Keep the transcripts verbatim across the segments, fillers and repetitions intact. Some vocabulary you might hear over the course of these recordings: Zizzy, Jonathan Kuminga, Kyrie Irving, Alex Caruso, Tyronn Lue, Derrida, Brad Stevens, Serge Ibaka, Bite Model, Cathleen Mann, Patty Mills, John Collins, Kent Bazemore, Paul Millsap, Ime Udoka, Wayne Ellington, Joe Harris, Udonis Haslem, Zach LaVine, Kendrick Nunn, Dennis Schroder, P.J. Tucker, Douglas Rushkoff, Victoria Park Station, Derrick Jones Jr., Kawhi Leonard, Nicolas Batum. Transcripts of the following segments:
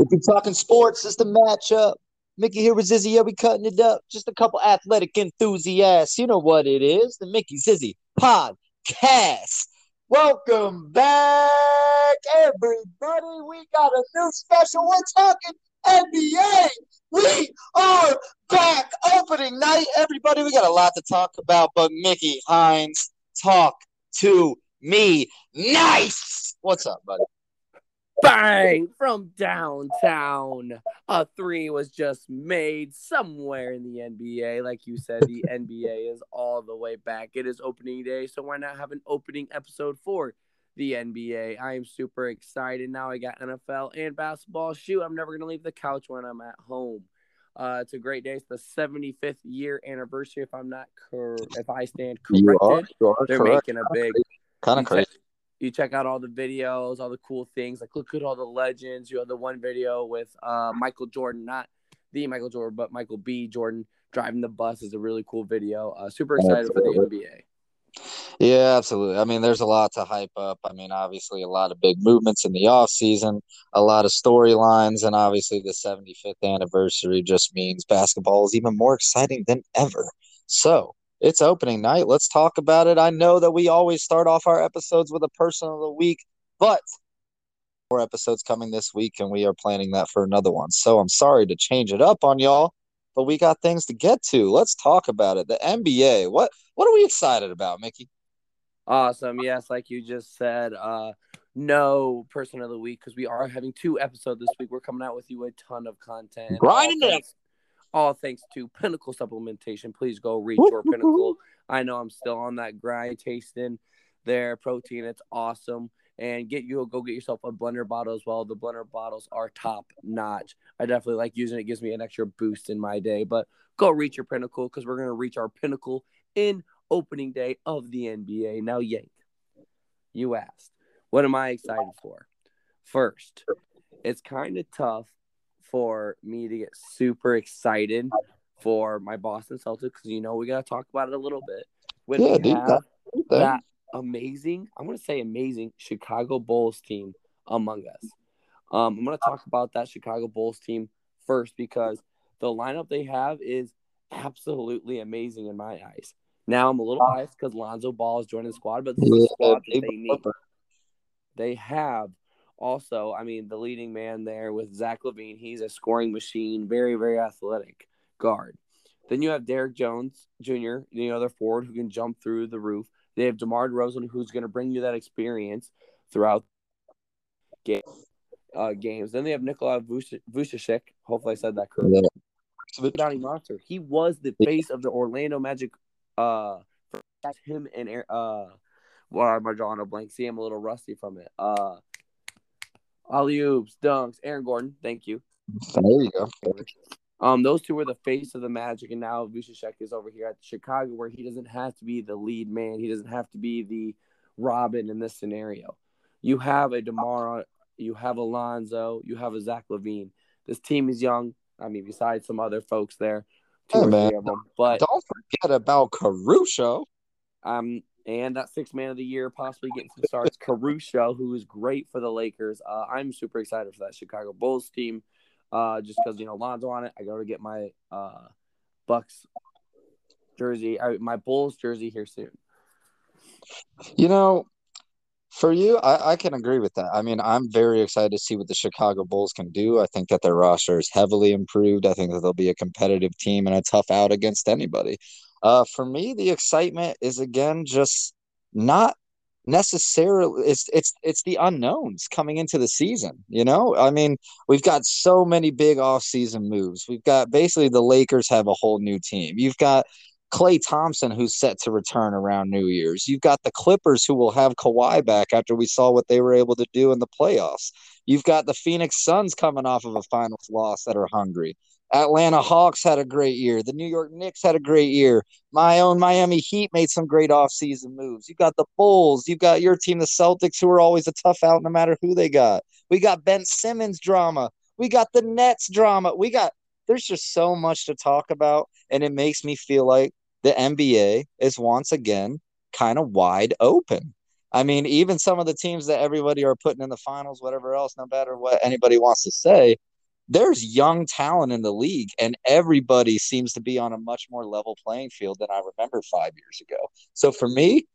If you're talking sports, it's the matchup. Mickey here with Zizzy. Yeah, we cutting it up. Just a couple athletic enthusiasts. You know what it is. The Mickey Zizzy Podcast. Welcome back, everybody. We got a new special. We're talking N B A. We are back. Opening night, everybody. We got a lot to talk about, but Mickey Hines, talk to me. Nice. What's up, buddy? Bang! From downtown, a three was just made somewhere in the N B A. Like you said, the N B A is all the way back. It is opening day, so why not have an opening episode for the N B A? I am super excited. Now I got N F L and basketball. Shoot, I'm never going to leave the couch when I'm at home. Uh, it's a great day. It's the seventy-fifth year anniversary, if I'm not cor- if I stand corrected. You are, you are They're correct. making a big... Kind of crazy. You check out all the videos, all the cool things. Like, look at all the legends. You have the one video with uh, Michael Jordan, not the Michael Jordan, but Michael B. Jordan driving the bus is a really cool video. Uh, super excited absolutely. for the N B A. Yeah, absolutely. I mean, there's a lot to hype up. I mean, obviously, a lot of big movements in the offseason, a lot of storylines, and obviously the seventy-fifth anniversary just means basketball is even more exciting than ever. So, it's opening night. Let's talk about it. I know that we always start off our episodes with a person of the week, but four episodes coming this week, and we are planning that for another one. So I'm sorry to change it up on y'all, but we got things to get to. Let's talk about it. The N B A. What what are we excited about, Mickey? Awesome. Yes, like you just said, uh, no person of the week because we are having two episodes this week. We're coming out with you a ton of content. Grinding it up. All thanks to Pinnacle Supplementation. Please go reach for Pinnacle. I know I'm still on that grind, tasting their protein. It's awesome. And get you go get yourself a blender bottle as well. The blender bottles are top notch. I definitely like using it. It gives me an extra boost in my day. But go reach your Pinnacle because we're going to reach our Pinnacle in opening day of the N B A. Now, Yank, you asked, what am I excited for? First, it's kind of tough for me to get super excited for my Boston Celtics because, you know, we got to talk about it a little bit. When yeah, we have that, that amazing, I'm going to say amazing, Chicago Bulls team among us. Um, I'm going to talk about that Chicago Bulls team first because the lineup they have is absolutely amazing in my eyes. Now I'm a little biased because Lonzo Ball is joining the squad, but this is the squad that they need. They have Also, I mean, the leading man there with Zach LaVine, he's a scoring machine, very, very athletic guard. Then you have Derrick Jones Junior, you know, their forward who can jump through the roof. They have DeMar DeRozan, who's going to bring you that experience throughout game, uh, games. Then they have Nikola Vucevic. Hopefully I said that correctly. Yeah. Bounty monster. He was the face of the Orlando Magic. Uh, that's him and uh, why am I drawing a blank? See, I'm a little rusty from it. Uh. Alley-oops, dunks, Aaron Gordon, thank you. There you go. Um, those two were the face of the Magic, and now Vucevic is over here at Chicago where he doesn't have to be the lead man. He doesn't have to be the Robin in this scenario. You have a DeMar, you have a Lonzo, you have a Zach LaVine. This team is young. I mean, besides some other folks there, two hey, or man. three of them. But don't forget about Caruso. Um. And that sixth man of the year, possibly getting some starts, Caruso, who is great for the Lakers. Uh, I'm super excited for that Chicago Bulls team, uh, just because you know Lonzo on it. I go to get my uh, Bucks jersey, I, my Bulls jersey here soon. You know, for you, I, I can agree with that. I mean, I'm very excited to see what the Chicago Bulls can do. I think that their roster is heavily improved. I think that they'll be a competitive team and a tough out against anybody. Uh, for me, the excitement is again just not necessarily. It's it's it's the unknowns coming into the season. You know, I mean, we've got so many big offseason moves. We've got basically the Lakers have a whole new team. You've got Klay Thompson who's set to return around New Year's. You've got the Clippers who will have Kawhi back after we saw what they were able to do in the playoffs. You've got the Phoenix Suns coming off of a finals loss that are hungry. Atlanta Hawks had a great year. The New York Knicks had a great year. My own Miami Heat made some great offseason moves. You've got the Bulls. You've got your team, the Celtics, who are always a tough out no matter who they got. We got Ben Simmons drama. We got the Nets drama. We got – there's just so much to talk about, and it makes me feel like the N B A is once again kind of wide open. I mean, even some of the teams that everybody are putting in the finals, whatever else, no matter what anybody wants to say – there's young talent in the league, and everybody seems to be on a much more level playing field than I remember five years ago. So for me,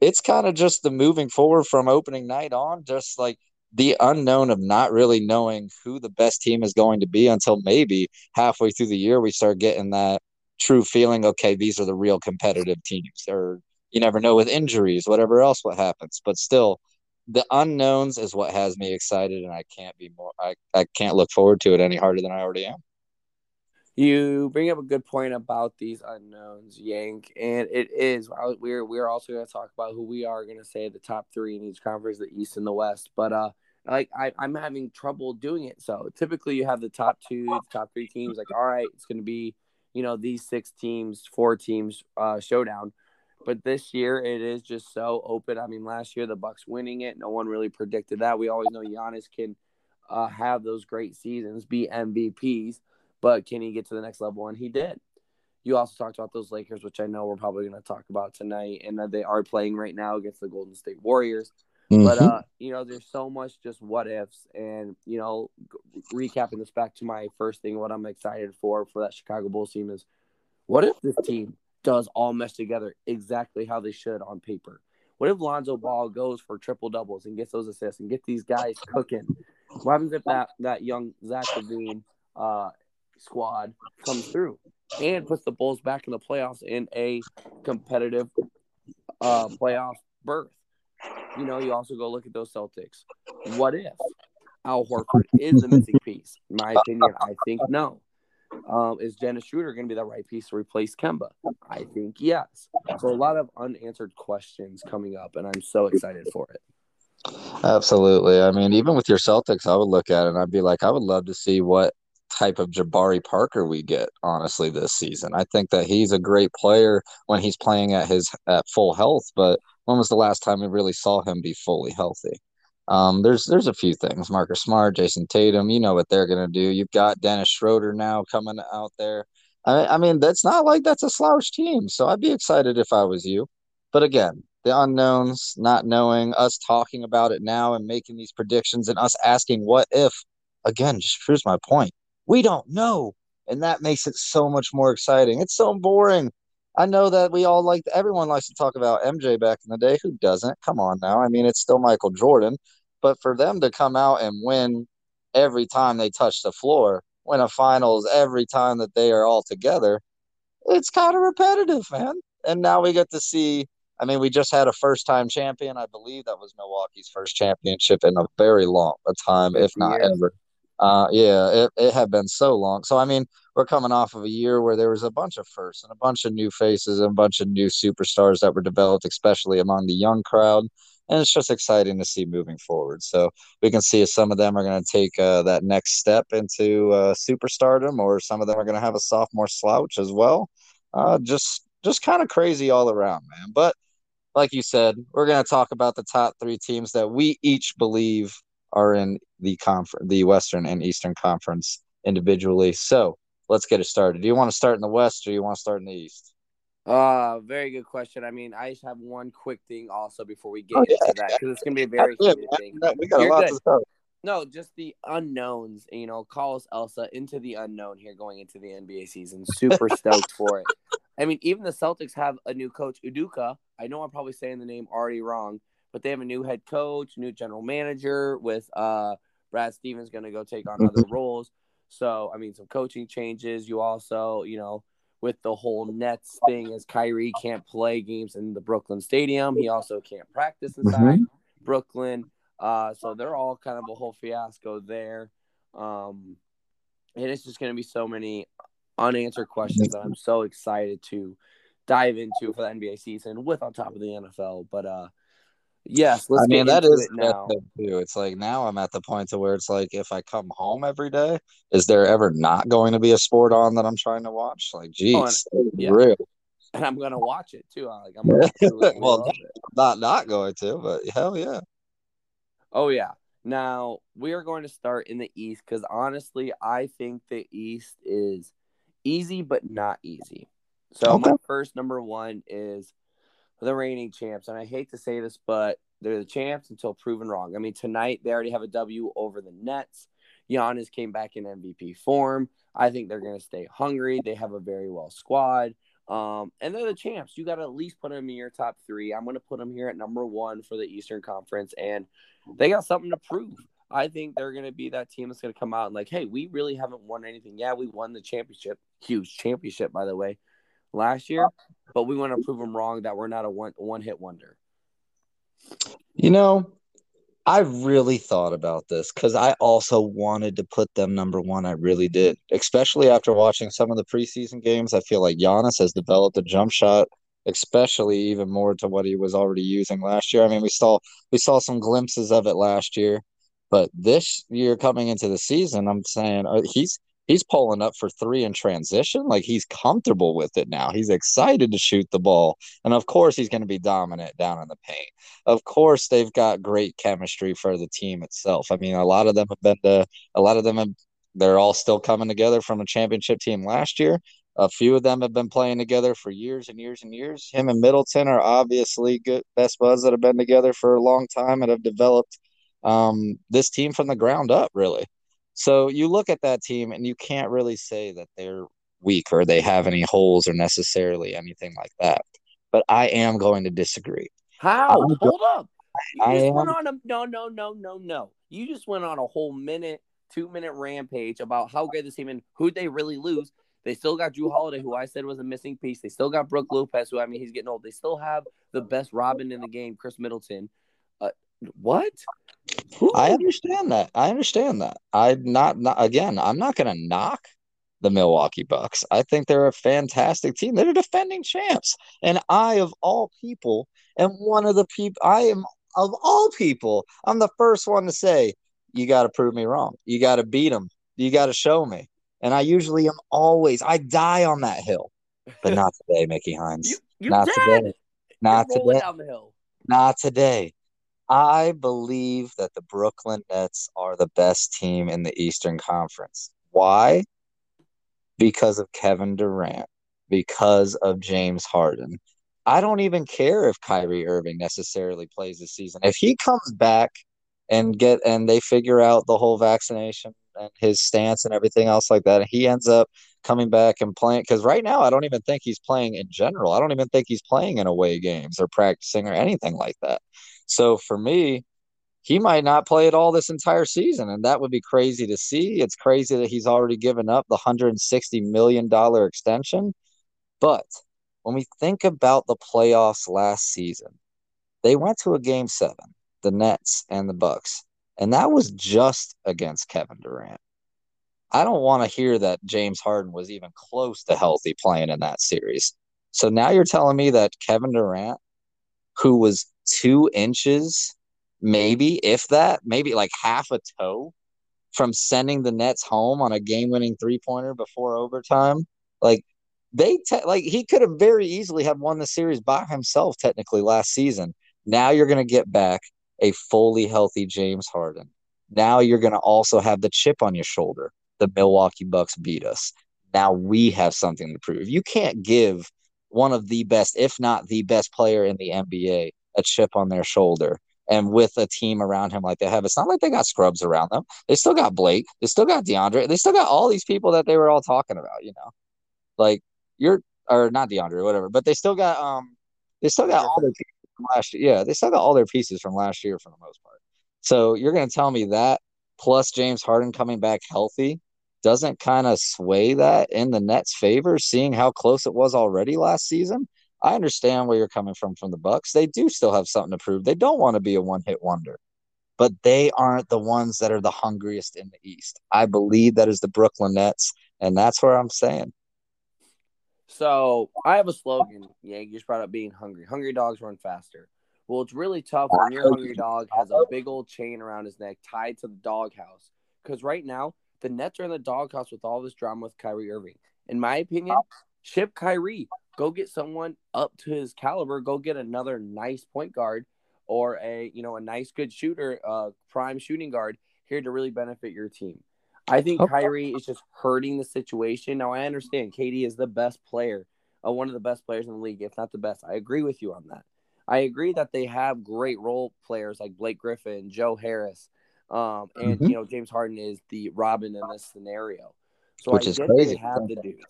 it's kind of just the moving forward from opening night on, just like the unknown of not really knowing who the best team is going to be until maybe halfway through the year we start getting that true feeling, okay, these are the real competitive teams, or you never know with injuries, whatever else, what happens. But still, the unknowns is what has me excited, and I can't be more, I, I can't look forward to it any harder than I already am. You bring up a good point about these unknowns, Yank, and it is. I, we're we're also going to talk about who we are going to say the top three in each conference, the East and the West. But uh, like I, I'm having trouble doing it. So typically, you have the top two, the top three teams. Like, all right, it's going to be, you know, these six teams, four teams, uh, showdown. But this year, it is just so open. I mean, last year the Bucks winning it, no one really predicted that. We always know Giannis can uh, have those great seasons, be M V Ps. But can he get to the next level? And he did. You also talked about those Lakers, which I know we're probably going to talk about tonight, and that they are playing right now against the Golden State Warriors. Mm-hmm. But, uh, you know, there's so much just what-ifs. And, you know, recapping this back to my first thing, what I'm excited for for that Chicago Bulls team is, what if this team does all mesh together exactly how they should on paper? What if Lonzo Ball goes for triple-doubles and gets those assists and get these guys cooking? What happens if that, that young Zach LaVine uh, – squad comes through and puts the Bulls back in the playoffs in a competitive uh, playoff berth? You know, you also go look at those Celtics. What if Al Horford is the missing piece? In my opinion, I think no. Um, is Dennis Schroder going to be the right piece to replace Kemba? I think yes. So a lot of unanswered questions coming up, and I'm so excited for it. Absolutely. I mean, even with your Celtics, I would look at it and I'd be like, I would love to see what type of Jabari Parker we get, honestly, this season. I think that he's a great player when he's playing at his at full health, but when was the last time we really saw him be fully healthy? Um, there's there's a few things. Marcus Smart, Jason Tatum, you know what they're going to do. You've got Dennis Schroder now coming out there. I, I mean, that's not like that's a slouch team, so I'd be excited if I was you. But again, the unknowns, not knowing, us talking about it now and making these predictions and us asking what if, again, just proves my point. We don't know, and that makes it so much more exciting. It's so boring. I know that we all like – everyone likes to talk about M J back in the day. Who doesn't? Come on now. I mean, it's still Michael Jordan. But for them to come out and win every time they touch the floor, win a finals every time that they are all together, it's kind of repetitive, man. And now we get to see – I mean, we just had a first-time champion. I believe that was Milwaukee's first championship in a very long time, if not yeah. ever. Uh, yeah, it, it had been so long. So, I mean, we're coming off of a year where there was a bunch of firsts and a bunch of new faces and a bunch of new superstars that were developed, especially among the young crowd. And it's just exciting to see moving forward. So we can see if some of them are going to take uh, that next step into uh, superstardom, or some of them are going to have a sophomore slouch as well. Uh, just just kind of crazy all around, man. But like you said, we're going to talk about the top three teams that we each believe are in the conference, the Western and Eastern Conference individually. So let's get it started. Do you want to start in the West, or do you want to start in the East? Uh, very good question. I mean, I just have one quick thing also before we get oh, into yeah. that, because it's going to be a very heated thing. No, we got You're a lot good. to start. No, just the unknowns. You know, call us Elsa into the unknown here going into the N B A season. Super stoked for it. I mean, even the Celtics have a new coach, Udoka. I know I'm probably saying the name already wrong, but they have a new head coach, new general manager with uh, Brad Stevens going to go take on other roles. So, I mean, some coaching changes. You also, you know, with the whole Nets thing, as Kyrie can't play games in the Brooklyn Stadium, he also can't practice inside mm-hmm. Brooklyn. Uh, so they're all kind of a whole fiasco there. Um, and it's just going to be so many unanswered questions that I'm so excited to dive into for the N B A season with on top of the N F L. But, uh, Yes, let's I mean that is it now. Too. It's like now I'm at the point to where it's like, if I come home every day, is there ever not going to be a sport on that I'm trying to watch? Like, geez, oh, and, yeah. real. And I'm gonna watch it too. Like, I'm gonna well, not, not not going to, but hell yeah. Oh yeah. Now we are going to start in the East, because honestly, I think the East is easy, but not easy. So okay. My first number one is the reigning champs, and I hate to say this, but They're the champs until proven wrong. I mean, tonight they already have a W over the Nets. Giannis came back in M V P form. I think they're going to stay hungry. They have a very well squad. Um, and they're the champs. You got to at least put them in your top three. I'm going to put them here at number one for the Eastern Conference. And they got something to prove. I think they're going to be that team that's going to come out and like, hey, we really haven't won anything. Yeah, we won the championship. Huge championship, by the way, last year. But we want to prove them wrong that we're not a one, one-hit wonder. You know, I really thought about this because I also wanted to put them number one. I really did, especially after watching some of the preseason games. I feel like Giannis has developed a jump shot, especially even more to what he was already using last year. I mean, we saw we saw some glimpses of it last year, but this year coming into the season, I'm saying uh, he's he's pulling up for three in transition. Like, he's comfortable with it now. He's excited to shoot the ball. And of course he's going to be dominant down in the paint. Of course they've got great chemistry for the team itself. I mean, a lot of them have been to, a lot of them have, they're all still coming together from a championship team last year. A few of them have been playing together for years and years and years. Him and Middleton are obviously good best buds that have been together for a long time and have developed um, this team from the ground up, really. So you look at that team and you can't really say that they're weak or they have any holes or necessarily anything like that. But I am going to disagree. How? Hold going, up. You I just am, went on a no, no, no, no, no. You just went on a whole minute, two-minute rampage about how good this team and who they really lose. They still got Drew Holiday, who I said was a missing piece. They still got Brooke Lopez, who, I mean, he's getting old. They still have the best Robin in the game, Khris Middleton. Uh, what? Ooh. I understand that. I understand that. I'm not, not again, I'm not going to knock the Milwaukee Bucks. I think they're a fantastic team. They're defending champs. And I, of all people, am one of the people, I am, of all people, I'm the first one to say, you got to prove me wrong. You got to beat them. You got to show me. And I usually am always, I die on that hill. But not today, Mickey Hines. You, you're not dead. Today. Not you're today. Down the hill. Not today. I believe that the Brooklyn Nets are the best team in the Eastern Conference. Why? Because of Kevin Durant, because of James Harden. I don't even care if Kyrie Irving necessarily plays this season. If he comes back and get and they figure out the whole vaccination and his stance and everything else like that, and he ends up coming back and playing, because right now I don't even think he's playing in general. I don't even think he's playing in away games or practicing or anything like that. So for me, he might not play at all this entire season, and that would be crazy to see. It's crazy that he's already given up the one hundred sixty million dollars extension. But when we think about the playoffs last season, they went to a game seven, the Nets and the Bucks, and that was just against Kevin Durant. I don't want to hear that James Harden was even close to healthy playing in that series. So now you're telling me that Kevin Durant, who was two inches, maybe, if that, maybe like half a toe from sending the Nets home on a game-winning three-pointer before overtime, like they te- like he could have very easily have won the series by himself technically last season. Now you're going to get back a fully healthy James Harden. Now you're going to also have the chip on your shoulder. The Milwaukee Bucks beat us. Now we have something to prove. You can't give one of the best, if not the best player in the N B A, a chip on their shoulder. And with a team around him like they have, it's not like they got scrubs around them. They still got Blake. They still got DeAndre. They still got all these people that they were all talking about, you know, like you're, or not DeAndre, whatever, but they still got, um, they still got all their pieces from last year. Yeah. They still got all their pieces from last year for the most part. So you're going to tell me that plus James Harden coming back healthy doesn't kind of sway that in the Nets' favor, seeing how close it was already last season? I understand where you're coming from from the Bucks. They do still have something to prove. They don't want to be a one-hit wonder, but they aren't the ones that are the hungriest in the East. I believe that is the Brooklyn Nets, and that's where I'm saying. So I have a slogan. Yeah, you just brought up being hungry. Hungry dogs run faster. Well, it's really tough when your hungry dog has a big old chain around his neck tied to the doghouse, because right now the Nets are in the doghouse with all this drama with Kyrie Irving. In my opinion, ship Kyrie. Go get someone up to his caliber. Go get another nice point guard or a, you know, a nice good shooter, uh, prime shooting guard here to really benefit your team. I think okay. Kyrie is just hurting the situation. Now, I understand K D is the best player, uh, one of the best players in the league, if not the best. I agree with you on that. I agree that they have great role players like Blake Griffin, Joe Harris, um, and mm-hmm. you know, James Harden is the Robin in this scenario. So Which I is guess crazy. They have the dudes.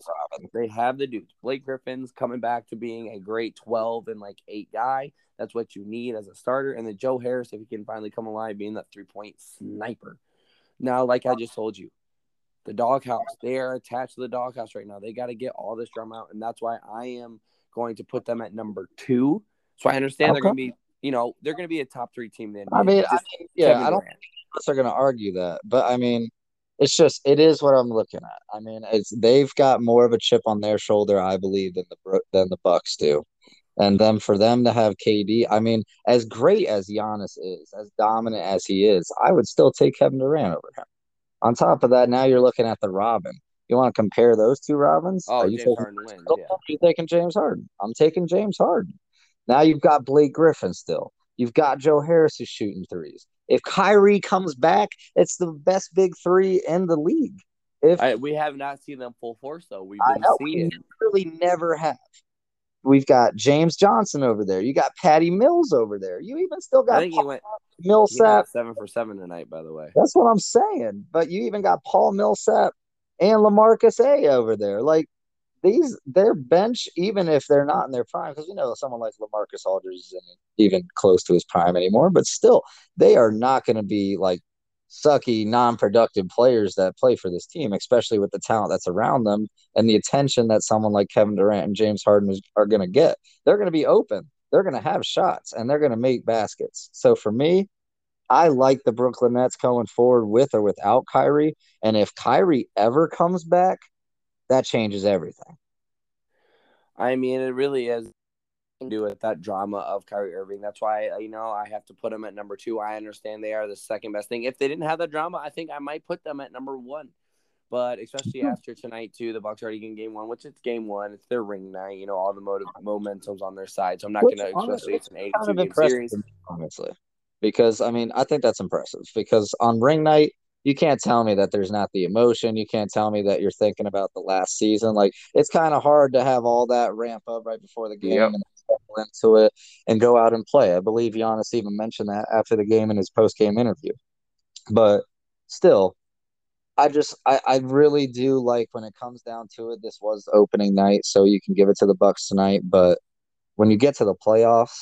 They have the dudes. Blake Griffin's coming back to being a great twelve and like eight guy. That's what you need as a starter. And then Joe Harris, if he can finally come alive, being that three point sniper. Now, like I just told you, the doghouse. They are attached to the doghouse right now. They got to get all this drum out, and that's why I am going to put them at number two. So I understand okay. they're going to be, you know, they're going to be a top three team. Then I mean, I mean, yeah, I don't think they're going to argue that, but I mean. It's just it is what I'm looking at. I mean, it's they've got more of a chip on their shoulder, I believe, than the than the Bucks do, and them for them to have K D. I mean, as great as Giannis is, as dominant as he is, I would still take Kevin Durant over him. On top of that, now you're looking at the Robin. You want to compare those two Robins? Oh, Are you James taking, Harden wins. Yeah. You're taking James Harden. I'm taking James Harden. Now you've got Blake Griffin still. You've got Joe Harris who's shooting threes. If Kyrie comes back, it's the best big three in the league. If I, we have not seen them full force, though. We've been know, seeing we it. really never have. We've got James Johnson over there. You got Patty Mills over there. You even still got I think Paul he went, Millsap. He seven for seven tonight, by the way. That's what I'm saying. But you even got Paul Millsap and LaMarcus A over there. Like, these, their bench, even if they're not in their prime, because we know someone like LaMarcus Aldridge isn't even close to his prime anymore, but still, they are not going to be like sucky, non-productive players that play for this team, especially with the talent that's around them and the attention that someone like Kevin Durant and James Harden is, are going to get. They're going to be open. They're going to have shots, and they're going to make baskets. So for me, I like the Brooklyn Nets going forward with or without Kyrie, and if Kyrie ever comes back, that changes everything. I mean, it really is to do with that drama of Kyrie Irving. That's why, you know, I have to put them at number two. I understand they are the second best thing. If they didn't have that drama, I think I might put them at number one. But especially mm-hmm. after tonight, too, the Bucks already in game one, which it's game one. It's their ring night. You know, all the motive, momentum's on their side. So I'm not going to, especially it's an eighty-two game series. Honestly, because, I mean, I think that's impressive. Because on ring night, you can't tell me that there's not the emotion. You can't tell me that you're thinking about the last season. Like, it's kind of hard to have all that ramp up right before the game yep. and settle into it and go out and play. I believe Giannis even mentioned that after the game in his post-game interview. But still, I just I, I really do like when it comes down to it. This was opening night, so you can give it to the Bucks tonight. But when you get to the playoffs,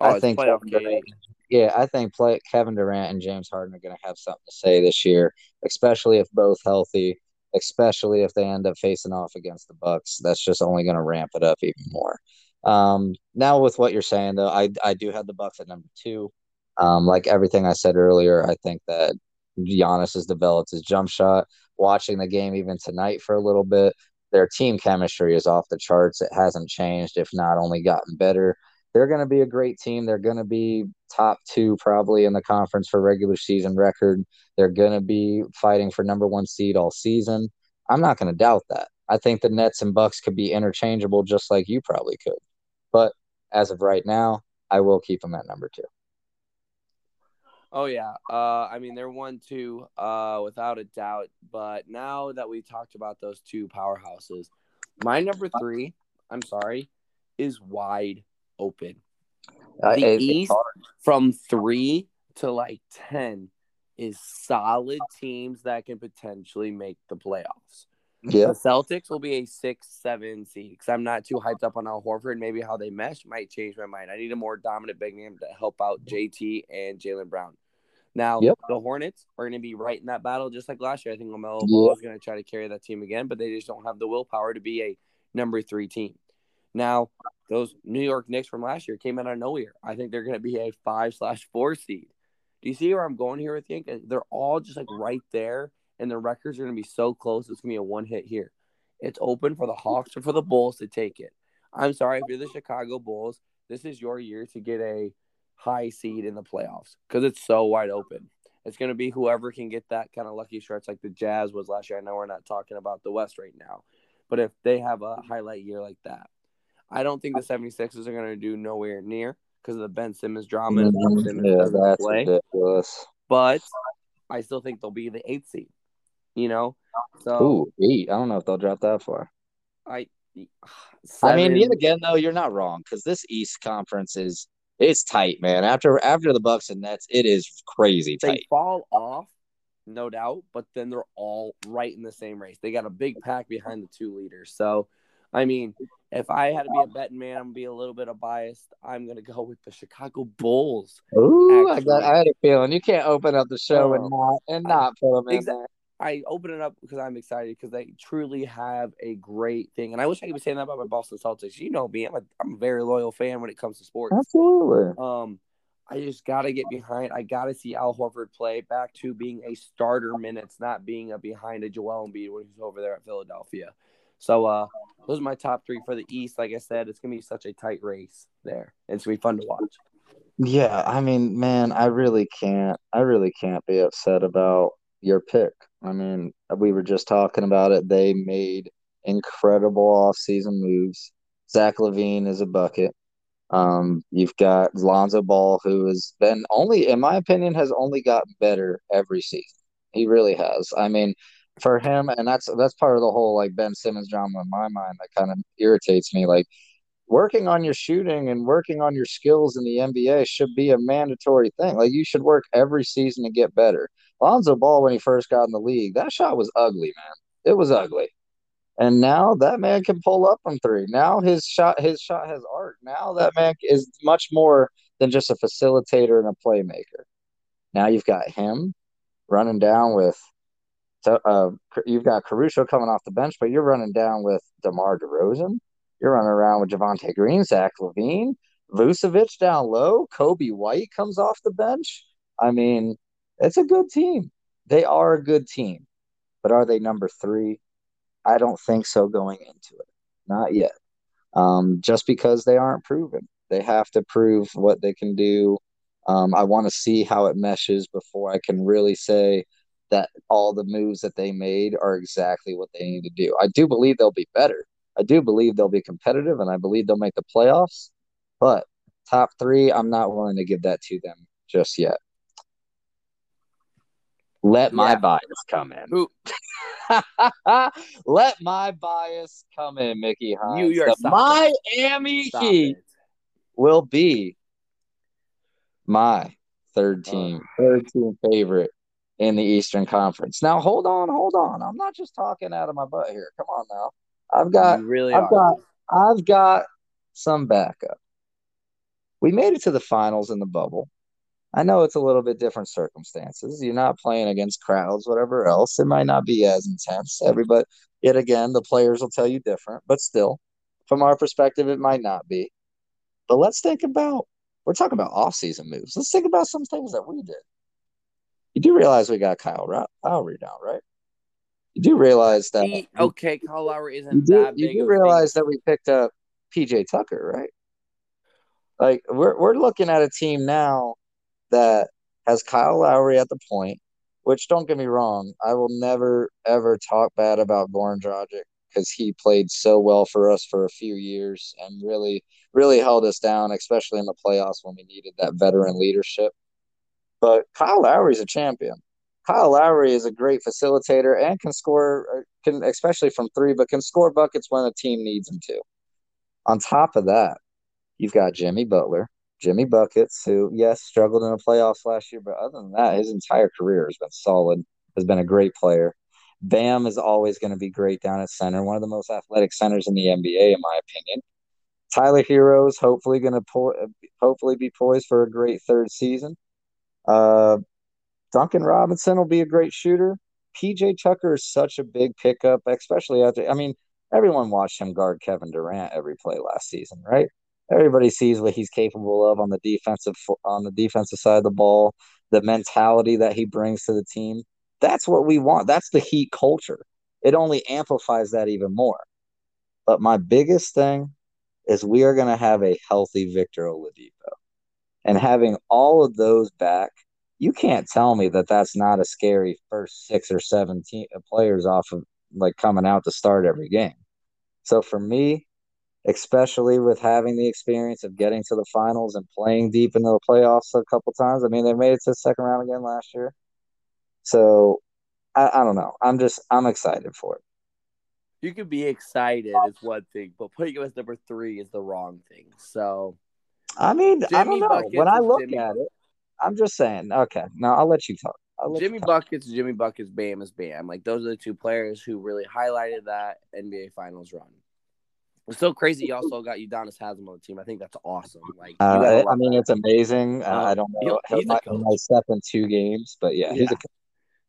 oh, I think playoff game. Yeah, I think play, Kevin Durant and James Harden are going to have something to say this year, especially if both healthy, especially if they end up facing off against the Bucks. That's just only going to ramp it up even more. Um, now with what you're saying, though, I, I do have the Bucks at number two. Um, like everything I said earlier, I think that Giannis has developed his jump shot. Watching the game even tonight for a little bit, their team chemistry is off the charts. It hasn't changed, if not only gotten better. They're going to be a great team. They're going to be top two probably in the conference for regular season record. They're going to be fighting for number one seed all season. I'm not going to doubt that. I think the Nets and Bucks could be interchangeable just like you probably could. But as of right now, I will keep them at number two. Oh, yeah. Uh, I mean, they're one, two, uh, without a doubt. But now that we talked about those two powerhouses, my number three, I'm sorry, is wide open. The uh, it, East from three to like ten is solid teams that can potentially make the playoffs. Yeah. The Celtics will be a six seven seed because I'm not too hyped up on Al Horford. Maybe how they mesh might change my mind. I need a more dominant big name to help out J T and Jaylen Brown. Now, yep. the Hornets are going to be right in that battle just like last year. I think LaMelo Ball is going to try to carry that team again, but they just don't have the willpower to be a number three team. Now, those New York Knicks from last year came out of nowhere. I think they're going to be a five slash four seed. Do you see where I'm going here with you? They're all just like right there, and their records are going to be so close. It's going to be a one hit here. It's open for the Hawks or for the Bulls to take it. I'm sorry, if you're the Chicago Bulls, this is your year to get a high seed in the playoffs because it's so wide open. It's going to be whoever can get that kind of lucky stretch like the Jazz was last year. I know we're not talking about the West right now, but if they have a highlight year like that, I don't think the 76ers are going to do nowhere near because of the Ben Simmons drama. And Ben Simmons yeah, that's play. Ridiculous. But I still think they'll be the eighth seed, you know? So, ooh, eight. I don't know if they'll drop that far. I, seven. I mean, yet again, though, you're not wrong because this East Conference is It's tight, man. After after the Bucks and Nets, it is crazy tight. They fall off, no doubt, but then they're all right in the same race. They got a big pack behind the two leaders. So, I mean, if I had to be a betting man, I'm going to be a little bit of biased. I'm going to go with the Chicago Bulls. Ooh, I, got, I had a feeling. You can't open up the show um, and not, and not I, put them in exactly. there. I open it up because I'm excited because they truly have a great thing. And I wish I could be saying that about my Boston Celtics. You know me. I'm a, I'm a very loyal fan when it comes to sports. Absolutely. Um, I just got to get behind. I got to see Al Horford play back to being a starter minutes, not being a behind a Joel Embiid when he's over there at Philadelphia. So uh, those are my top three for the East. Like I said, it's going to be such a tight race there. It's going to be fun to watch. Yeah, I mean, man, I really can't. I really can't be upset about your pick. I mean, we were just talking about it. They made incredible offseason moves. Zach LaVine is a bucket. Um, you've got Lonzo Ball, who has been only, in my opinion, has only gotten better every season. He really has. I mean, for him, and that's that's part of the whole like Ben Simmons drama in my mind that kind of irritates me. Like, working on your shooting and working on your skills in the N B A should be a mandatory thing. Like, you should work every season to get better. Lonzo Ball, when he first got in the league, that shot was ugly, man. It was ugly. And now that man can pull up from three. Now his shot his shot has art. Now that man is much more than just a facilitator and a playmaker. Now you've got him running down with So uh, you've got Caruso coming off the bench, but you're running down with DeMar DeRozan. You're running around with Javonte Green, Zach LaVine, Vucevic down low. Kobe White comes off the bench. I mean, it's a good team. They are a good team. But are they number three? I don't think so going into it. Not yet. Um, just because they aren't proven. They have to prove what they can do. Um, I want to see how it meshes before I can really say that all the moves that they made are exactly what they need to do. I do believe they'll be better. I do believe they'll be competitive, and I believe they'll make the playoffs. But top three, I'm not willing to give that to them just yet. Let my yeah. bias come in. Let my bias come in, Mickey Hines. You, the Miami Heat will be my third team, oh. third team favorite in the Eastern Conference. Now, hold on, hold on. I'm not just talking out of my butt here. Come on now. I've got, really I've got, I've got some backup. We made it to the finals in the bubble. I know it's a little bit different circumstances. You're not playing against crowds, whatever else. It might not be as intense. Everybody, yet again, the players will tell you different, but still, from our perspective, it might not be. But let's think about, we're talking about off-season moves. Let's think about some things that we did. You do realize we got Kyle Lowry down, right? You do realize that. He, okay, Kyle Lowry isn't do, that big. You do realize thing. that we picked up P J. Tucker, right? Like, we're we're looking at a team now that has Kyle Lowry at the point, which, don't get me wrong, I will never, ever talk bad about Goran Dragic because he played so well for us for a few years and really, really held us down, especially in the playoffs when we needed that veteran leadership. But Kyle Lowry is a champion. Kyle Lowry is a great facilitator and can score, can, especially from three, but can score buckets when the team needs him to. On top of that, you've got Jimmy Butler, Jimmy Buckets, who, yes, struggled in the playoffs last year, but other than that, his entire career has been solid, has been a great player. Bam is always going to be great down at center, one of the most athletic centers in the N B A, in my opinion. Tyler Hero is hopefully going to po- hopefully be poised for a great third season. Uh, Duncan Robinson will be a great shooter. P J. Tucker is such a big pickup, especially after – I mean, everyone watched him guard Kevin Durant every play last season, right? Everybody sees what he's capable of on the defensive on the defensive side of the ball, the mentality that he brings to the team. That's what we want. That's the Heat culture. It only amplifies that even more. But my biggest thing is we are going to have a healthy Victor Oladipo. And having all of those back, you can't tell me that that's not a scary first six or seven te- players off of like coming out to start every game. So for me, especially with having the experience of getting to the finals and playing deep into the playoffs a couple times, I mean, they made it to the second round again last year. So I, I don't know. I'm just I'm excited for it. You can be excited is one thing, but putting it as number three is the wrong thing. So. I mean, Jimmy I don't know. Buckets when I look Jimmy. at it, I'm just saying. Okay, no, I'll let you talk. Let Jimmy you talk. Buckets, Jimmy Buckets, Bam is Bam. Like, those are the two players who really highlighted that N B A Finals run. It's so crazy. You also got Udonis Haslam on the team. I think that's awesome. Like, uh, I mean, that. it's amazing. Um, uh, I don't know. He might step in two games, but yeah, yeah. he's a coach.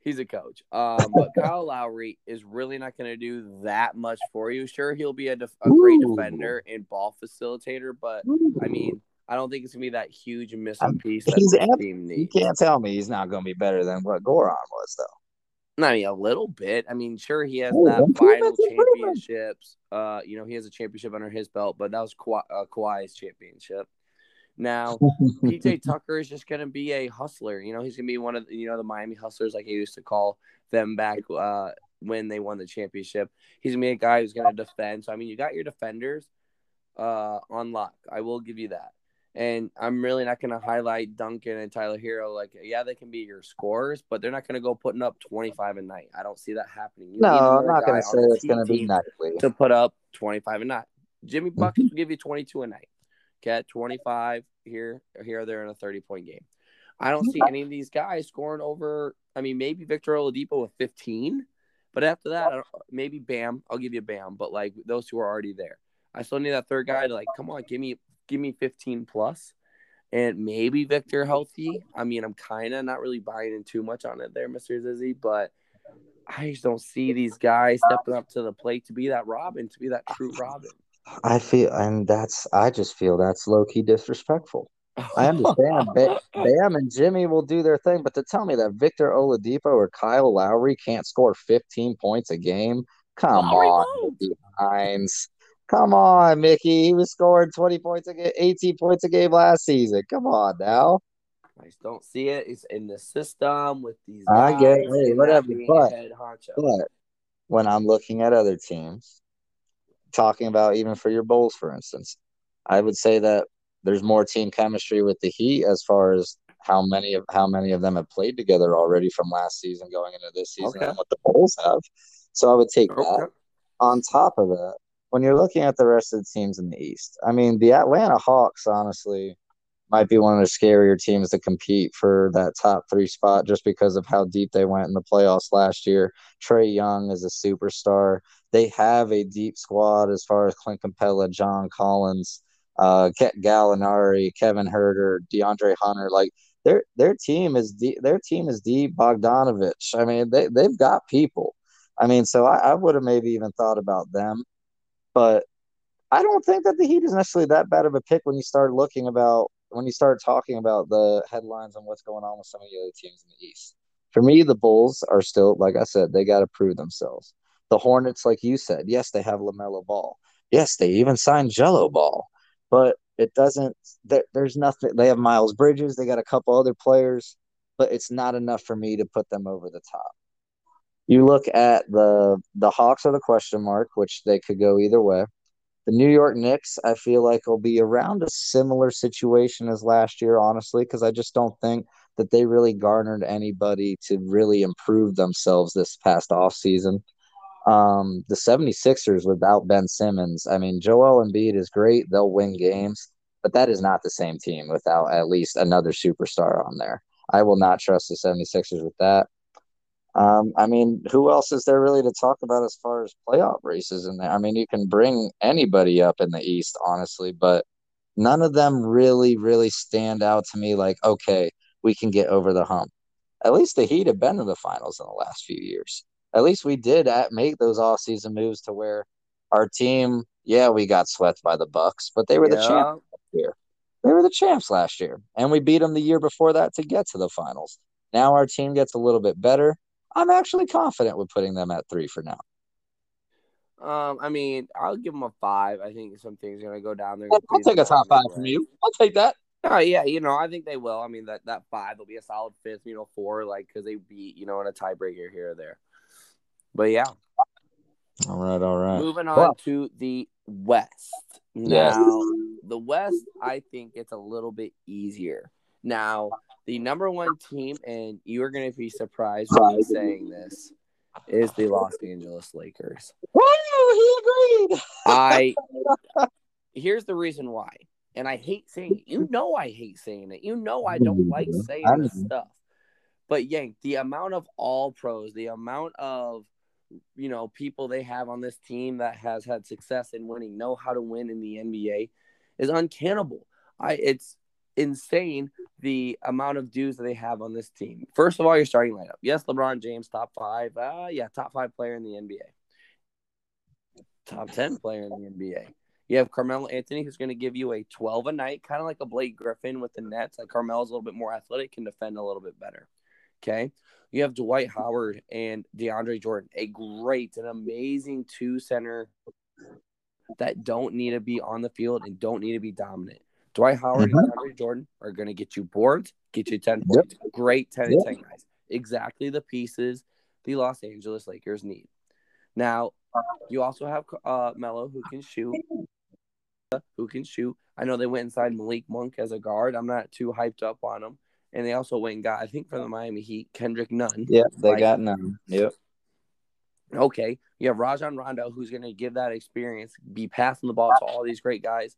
He's a coach. Um, but Kyle Lowry is really not going to do that much for you. Sure, he'll be a, def- a great defender and ball facilitator, but I mean, I don't think it's going to be that huge missing piece that the amp- team needs. You can't tell me he's not going to be better than what Goran was, though. I mean, a little bit. I mean, sure, he has oh, that final championships. Uh, you know, he has a championship under his belt, but that was Ka- uh, Kawhi's championship. Now, P J. Tucker is just going to be a hustler. You know, he's going to be one of the, you know, the Miami Hustlers, like I used to call them back uh, when they won the championship. He's going to be a guy who's going to defend. So, I mean, you got your defenders uh, on lock. I will give you that. And I'm really not going to highlight Duncan and Tyler Hero. Like, yeah, they can be your scorers, but they're not going to go putting up twenty-five a night. I don't see that happening. You no, I'm not going to say it's going to be nightly. To put up twenty-five a night. Jimmy Buckets will give you twenty-two a night. Okay, twenty-five here, here, there in a thirty-point game. I don't see any of these guys scoring over – I mean, maybe Victor Oladipo with fifteen. But after that, I don't, maybe Bam. I'll give you Bam. But, like, those two are already there. I still need that third guy to, like, come on, give me – give me fifteen plus and maybe Victor healthy. I mean, I'm kind of not really buying in too much on it there, Mister Zizzy, but I just don't see these guys stepping up to the plate to be that Robin, to be that true Robin. I feel, and that's, I just feel that's low key disrespectful. I understand ba- Bam and Jimmy will do their thing, but to tell me that Victor Oladipo or Kyle Lowry can't score fifteen points a game, come on, Mickey Hines. Come on, Mickey. He was scoring twenty points a game, eighteen points a game last season. Come on now. I just don't see it. It's in the system with these guys. I get it. Whatever. But, but when I'm looking at other teams, talking about even for your Bulls, for instance, I would say that there's more team chemistry with the Heat as far as how many of how many of them have played together already from last season going into this season okay. and what the Bulls have. So I would take okay. that. On top of that, when you're looking at the rest of the teams in the East, I mean, the Atlanta Hawks, honestly, might be one of the scarier teams to compete for that top three spot just because of how deep they went in the playoffs last year. Trae Young is a superstar. They have a deep squad as far as Clint Capella, John Collins, uh, Gallinari, Kevin Huerter, DeAndre Hunter. Like, their their team is deep. Their team is deep. Bogdanovich. I mean, they, they've got people. I mean, so I, I would have maybe even thought about them. But I don't think that the Heat is necessarily that bad of a pick when you start looking about when you start talking about the headlines and what's going on with some of the other teams in the East. For me, the Bulls are still, like I said, they got to prove themselves. The Hornets, like you said, yes, they have LaMelo Ball. Yes, they even signed Jello Ball, but it doesn't. There, there's nothing. They have Miles Bridges. They got a couple other players, but it's not enough for me to put them over the top. You look at the the Hawks are the question mark, which they could go either way. The New York Knicks, I feel like, will be around a similar situation as last year, honestly, because I just don't think that they really garnered anybody to really improve themselves this past offseason. Um, the seventy-sixers without Ben Simmons, I mean, Joel Embiid is great. They'll win games, but that is not the same team without at least another superstar on there. I will not trust the seventy-sixers with that. Um, I mean, who else is there really to talk about as far as playoff races in there? I mean, you can bring anybody up in the East, honestly, but none of them really, really stand out to me like, okay, we can get over the hump. At least the Heat have been to the finals in the last few years. At least we did at make those offseason moves to where our team, yeah, we got swept by the Bucks, but they were yeah. the champs last year. They were the champs last year, and we beat them the year before that to get to the finals. Now our team gets a little bit better. I'm actually confident with putting them at three for now. Um, I mean, I'll give them a five. I think some things are going to go down there. I'll, I'll take a top five from you. I'll take that. Uh, yeah, you know, I think they will. I mean, that, that five will be a solid fifth, you know, four, like, because they beat, you know, in a tiebreaker here or there. But, yeah. All right, all right. Moving on well, to the West. Now, yeah. the West, I think it's a little bit easier. Now, the number one team, and you're going to be surprised when I'm saying this, is the Los Angeles Lakers. Woo! He agreed! I, here's the reason why. And I hate saying it. You know I hate saying it. You know I don't like saying this stuff. But, Yank, the amount of all pros, the amount of, you know, people they have on this team that has had success in winning, know how to win in the N B A, is uncannable. I, it's insane the amount of dudes that they have on this team. First of all, your starting lineup. Yes, LeBron James, top five. Uh, yeah, top five player in the N B A. Top ten player in the N B A. You have Carmelo Anthony, who's going to give you a twelve a night, kind of like a Blake Griffin with the Nets. Like, Carmelo's a little bit more athletic, can defend a little bit better. Okay. You have Dwight Howard and DeAndre Jordan, a great and amazing two center that don't need to be on the field and don't need to be dominant. Dwight Howard mm-hmm. and DeAndre Jordan are going to get you boards, get you ten points. Yep. Great ten yep. and ten guys. Exactly the pieces the Los Angeles Lakers need. Now, you also have uh, Melo, who can shoot. Who can shoot. I know they went and signed Malik Monk as a guard. I'm not too hyped up on him. And they also went and got, I think, from the Miami Heat, Kendrick Nunn. Yeah, they right? got Nunn. Yep. Okay. You have Rajon Rondo, who's going to give that experience, be passing the ball to all these great guys.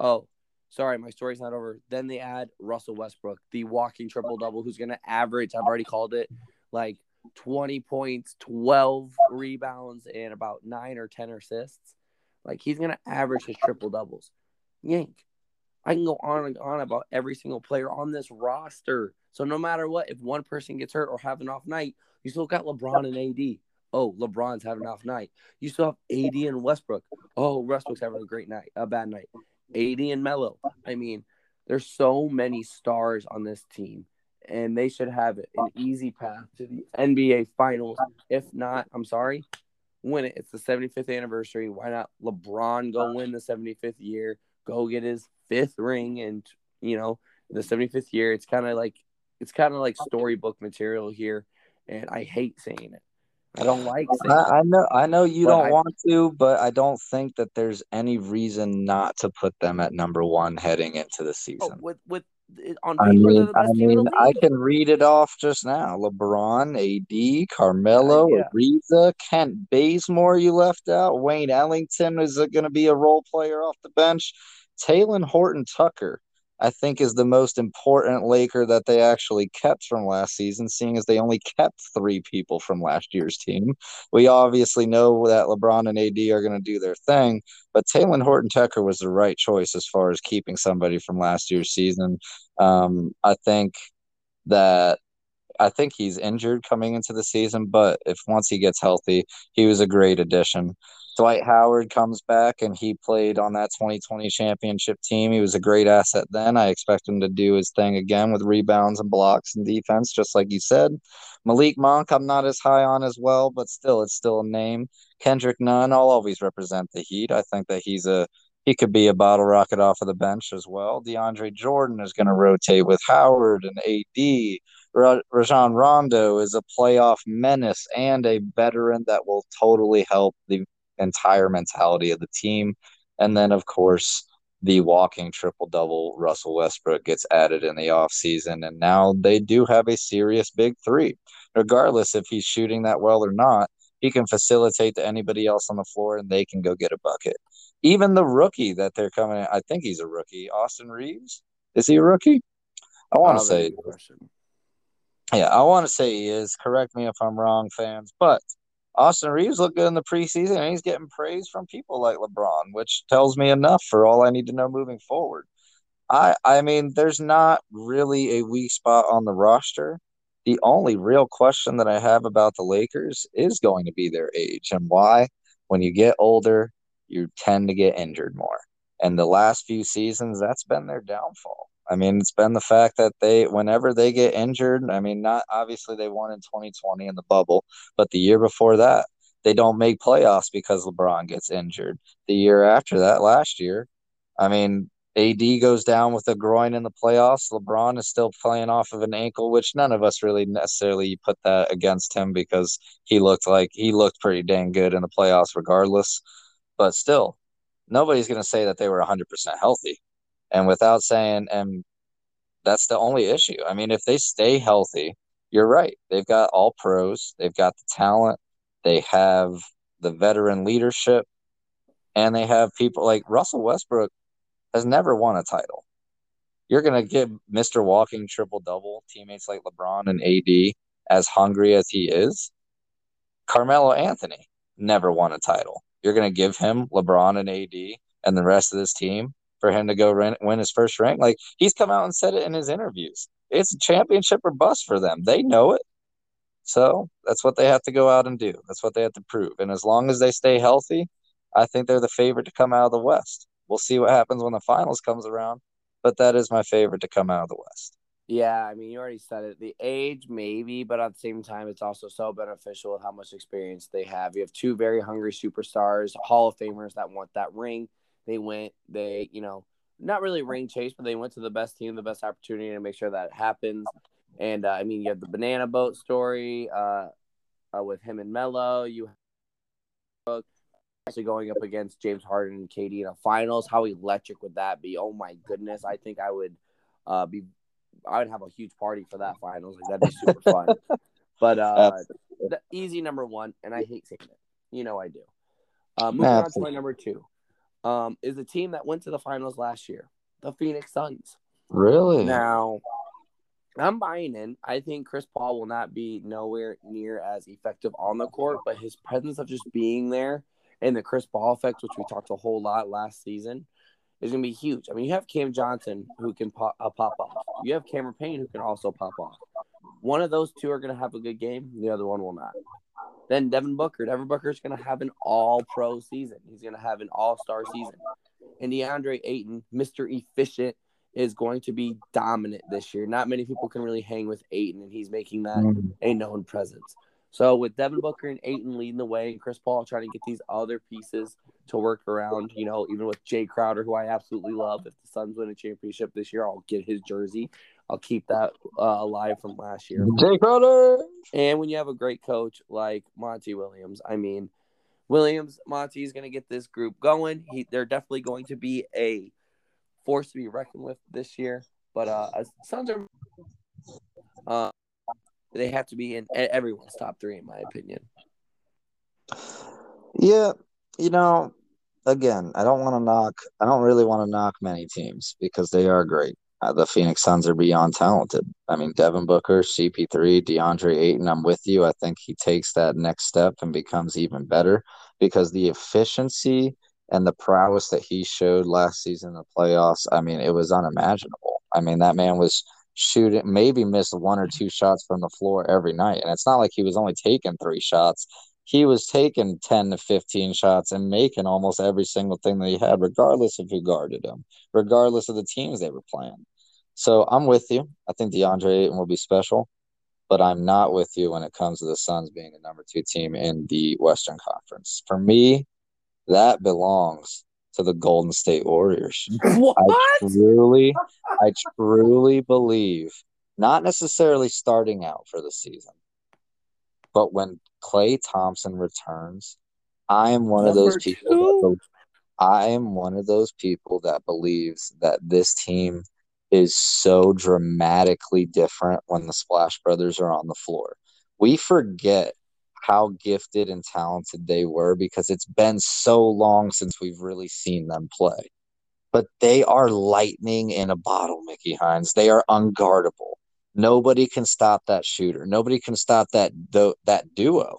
Oh, sorry, my story's not over. Then they add Russell Westbrook, the walking triple-double, who's going to average, I've already called it, like twenty points, twelve rebounds, and about nine or ten assists. Like, he's going to average his triple-doubles. Yank. I can go on and on about every single player on this roster. So no matter what, if one person gets hurt or have an off night, you still got LeBron and A D. Oh, LeBron's having an off night. You still have A D and Westbrook. Oh, Westbrook's having a great night, a bad night. A D and Melo. I mean, there's so many stars on this team, and they should have an easy path to the N B A Finals. If not, I'm sorry, win it. It's the seventy-fifth anniversary. Why not LeBron go win the seventy-fifth year, go get his fifth ring, and, you know, the seventy-fifth year. It's kind of like it's kind of like storybook material here, and I hate saying it. I don't like saying I, it. I know I know you but don't I, want to, but I don't think that there's any reason not to put them at number one heading into the season. Oh, with with on paper, I mean, the best I, mean I can read it off just now. LeBron, A D, Carmelo, yeah, yeah. Ariza, Kent Bazemore you left out. Wayne Ellington is going to be a role player off the bench. Talen Horton Tucker, I think, is the most important Laker that they actually kept from last season, seeing as they only kept three people from last year's team. We obviously know that LeBron and A D are going to do their thing, but Talen Horton Tucker was the right choice as far as keeping somebody from last year's season. Um, I think that I think he's injured coming into the season, but if once he gets healthy, he was a great addition. Dwight Howard comes back, and he played on that twenty twenty championship team. He was a great asset then. I expect him to do his thing again with rebounds and blocks and defense, just like you said. Malik Monk, I'm not as high on as well, but still, it's still a name. Kendrick Nunn, I'll always represent the Heat. I think that he's a he could be a bottle rocket off of the bench as well. DeAndre Jordan is going to rotate with Howard and A D. Rajon Rondo is a playoff menace and a veteran that will totally help the entire mentality of the team. And then, of course, the walking triple-double Russell Westbrook gets added in the offseason, and now they do have a serious big three. Regardless if he's shooting that well or not, he can facilitate to anybody else on the floor, and they can go get a bucket. Even the rookie that they're coming in, I think he's a rookie, Austin Reeves. Is he a rookie? I want to say yeah, I want to say he is. Correct me if I'm wrong, fans, but Austin Reeves looked good in the preseason, and he's getting praise from people like LeBron, which tells me enough for all I need to know moving forward. I I mean, there's not really a weak spot on the roster. The only real question that I have about the Lakers is going to be their age and why, when you get older, you tend to get injured more. And the last few seasons, that's been their downfall. I mean, it's been the fact that they, whenever they get injured, I mean, not obviously they won in twenty twenty in the bubble, but the year before that, they don't make playoffs because LeBron gets injured. The year after that, last year, I mean, A D goes down with a groin in the playoffs. LeBron is still playing off of an ankle, which none of us really necessarily put that against him because he looked like he looked pretty dang good in the playoffs regardless. But still, nobody's going to say that they were one hundred percent healthy. And without saying, and that's the only issue. I mean, if they stay healthy, you're right. They've got all pros. They've got the talent. They have the veteran leadership. And they have people like Russell Westbrook has never won a title. You're going to give Mister Walking triple-double teammates like LeBron and A D as hungry as he is. Carmelo Anthony never won a title. You're going to give him LeBron and A D and the rest of this team for him to go win his first ring? Like, he's come out and said it in his interviews. It's a championship or bust for them. They know it. So that's what they have to go out and do. That's what they have to prove. And as long as they stay healthy, I think they're the favorite to come out of the West. We'll see what happens when the finals comes around, but that is my favorite to come out of the West. Yeah, I mean, you already said it. The age, maybe, but at the same time, it's also so beneficial with how much experience they have. You have two very hungry superstars, Hall of Famers that want that ring. They went, they, you know, not really ring chase, but they went to the best team, the best opportunity to make sure that it happens. And, uh, I mean, you have the banana boat story uh, uh, with him and Melo. You have actually going up against James Harden and K D in a finals. How electric would that be? Oh, my goodness. I think I would uh, be – I would have a huge party for that finals. Like, that'd be super fun. But uh, the easy number one, and I hate saying it. You know I do. Uh, moving on to my number two um, is a team that went to the finals last year, the Phoenix Suns. Really? Now – I'm buying in. I think Chris Paul will not be nowhere near as effective on the court, but his presence of just being there and the Chris Paul effect, which we talked a whole lot last season, is going to be huge. I mean, you have Cam Johnson who can pop, uh, pop off. You have Cameron Payne who can also pop off. One of those two are going to have a good game. The other one will not. Then Devin Booker. Devin Booker is going to have an all-pro season. He's going to have an all-star season. And DeAndre Ayton, Mister Efficient, is going to be dominant this year. Not many people can really hang with Ayton, and he's making that a known presence. So with Devin Booker and Ayton leading the way, and Chris Paul trying to get these other pieces to work around, you know, even with Jay Crowder, who I absolutely love. If the Suns win a championship this year, I'll get his jersey. I'll keep that uh, alive from last year. Jay Crowder! And when you have a great coach like Monty Williams, I mean, Williams, Monty is going to get this group going. He, they're definitely going to be a forced to be reckoned with this year, but uh, Suns are uh, they have to be in everyone's top three, in my opinion. Yeah, you know, again, I don't want to knock. I don't really want to knock many teams because they are great. Uh, the Phoenix Suns are beyond talented. I mean, Devin Booker, C P three, DeAndre Ayton. I'm with you. I think he takes that next step and becomes even better because the efficiency and the prowess that he showed last season in the playoffs, I mean, it was unimaginable. I mean, that man was shooting, maybe missed one or two shots from the floor every night. And it's not like he was only taking three shots. He was taking ten to fifteen shots and making almost every single thing that he had, regardless of who guarded him, regardless of the teams they were playing. So I'm with you. I think DeAndre Ayton will be special, but I'm not with you when it comes to the Suns being the number two team in the Western Conference. For me, that belongs to the Golden State Warriors. What? I truly, I truly believe, not necessarily starting out for the season, but when Klay Thompson returns, I am one Number of those people. That be- I am one of those people that believes that this team is so dramatically different when the Splash Brothers are on the floor. We forget how gifted and talented they were because it's been so long since we've really seen them play. But they are lightning in a bottle, Mickey Hines. They are unguardable. Nobody can stop that shooter. Nobody can stop that do- that duo.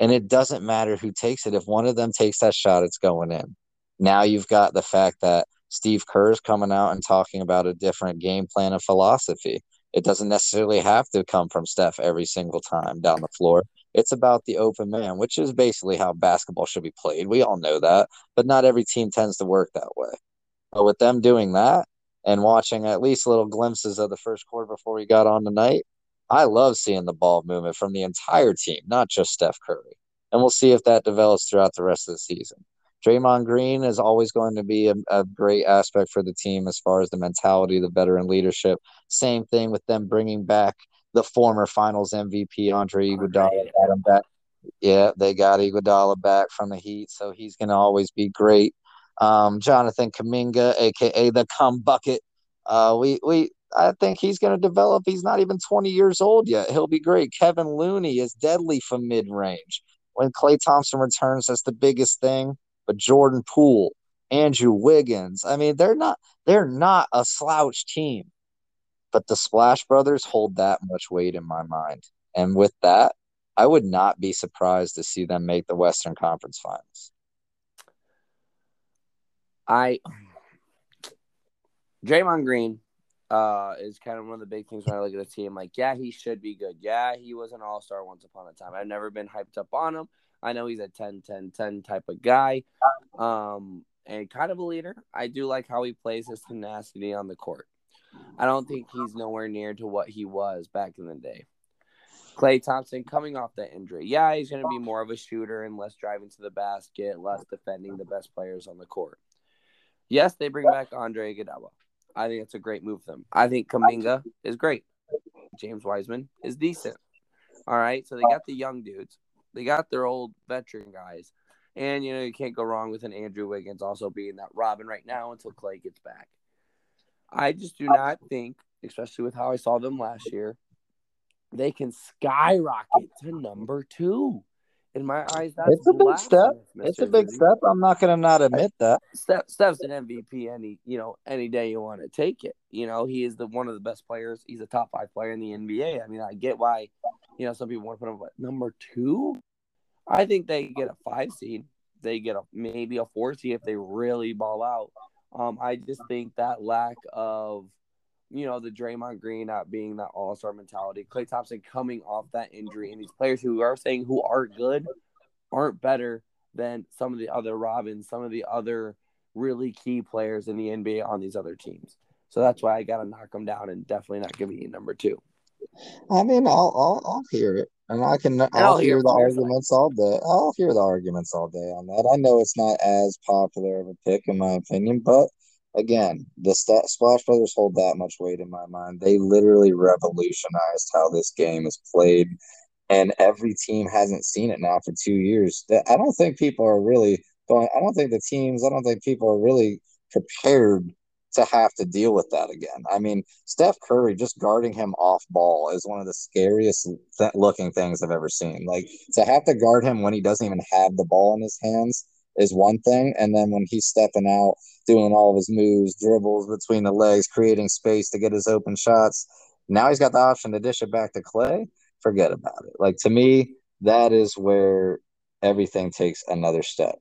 And it doesn't matter who takes it. If one of them takes that shot, it's going in. Now you've got the fact that Steve Kerr is coming out and talking about a different game plan and philosophy. It doesn't necessarily have to come from Steph every single time down the floor. It's about the open man, which is basically how basketball should be played. We all know that, but not every team tends to work that way. But with them doing that and watching at least little glimpses of the first quarter before we got on tonight, I love seeing the ball movement from the entire team, not just Steph Curry. And we'll see if that develops throughout the rest of the season. Draymond Green is always going to be a, a great aspect for the team as far as the mentality, the veteran leadership. Same thing with them bringing back the former Finals M V P, Andre Iguodala, got him back. Yeah, they got Iguodala back from the Heat, so he's going to always be great. Um, Jonathan Kuminga, a k a the Cum Bucket. Uh, we, we, I think he's going to develop. He's not even twenty years old yet. He'll be great. Kevin Looney is deadly from mid-range. When Klay Thompson returns, that's the biggest thing. But Jordan Poole, Andrew Wiggins. I mean, they're not they're not a slouch team. But the Splash Brothers hold that much weight in my mind. And with that, I would not be surprised to see them make the Western Conference Finals. I Draymond Green uh, is kind of one of the big things when I look at a team. Like, yeah, he should be good. Yeah, he was an all-star once upon a time. I've never been hyped up on him. I know he's a ten ten ten type of guy um, and kind of a leader. I do like how he plays his tenacity on the court. I don't think he's nowhere near to what he was back in the day. Klay Thompson coming off the injury. Yeah, he's going to be more of a shooter and less driving to the basket, less defending the best players on the court. Yes, they bring back Andre Iguodala. I think it's a great move for them. I think Kuminga is great. James Wiseman is decent. All right, so they got the young dudes. They got their old veteran guys. And, you know, you can't go wrong with an Andrew Wiggins also being that Robin right now until Klay gets back. I just do not think, especially with how I saw them last year, they can skyrocket to number two. In my eyes, that's it's a big step. It's a big step. I'm not going to not admit that. Steph, Steph's an M V P any you know any day you want to take it. You know, he is the one of the best players. He's a top five player in the N B A. I mean, I get why you know some people want to put him at number two. I think they get a five seed. They get a maybe a four seed if they really ball out. Um, I just think that lack of, you know, the Draymond Green not being that all-star mentality, Klay Thompson coming off that injury, and these players who are saying who are good aren't better than some of the other Robins, some of the other really key players in the N B A on these other teams. So that's why I got to knock them down and definitely not give you number two. I mean, I'll I'll, I'll hear it, and I can I'll, I'll hear, hear the arguments all day. I'll hear the arguments all day on that. I know it's not as popular of a pick in my opinion, but again, the St- Splash Brothers hold that much weight in my mind. They literally revolutionized how this game is played, and every team hasn't seen it now for two years. I don't think people are really going. I don't think the teams. I don't think people are really prepared to have to deal with that again. I mean, Steph Curry, just guarding him off ball is one of the scariest th- looking things I've ever seen. Like, to have to guard him when he doesn't even have the ball in his hands is one thing. And then when he's stepping out, doing all of his moves, dribbles between the legs, creating space to get his open shots. Now he's got the option to dish it back to Klay. Forget about it. Like, to me, that is where everything takes another step.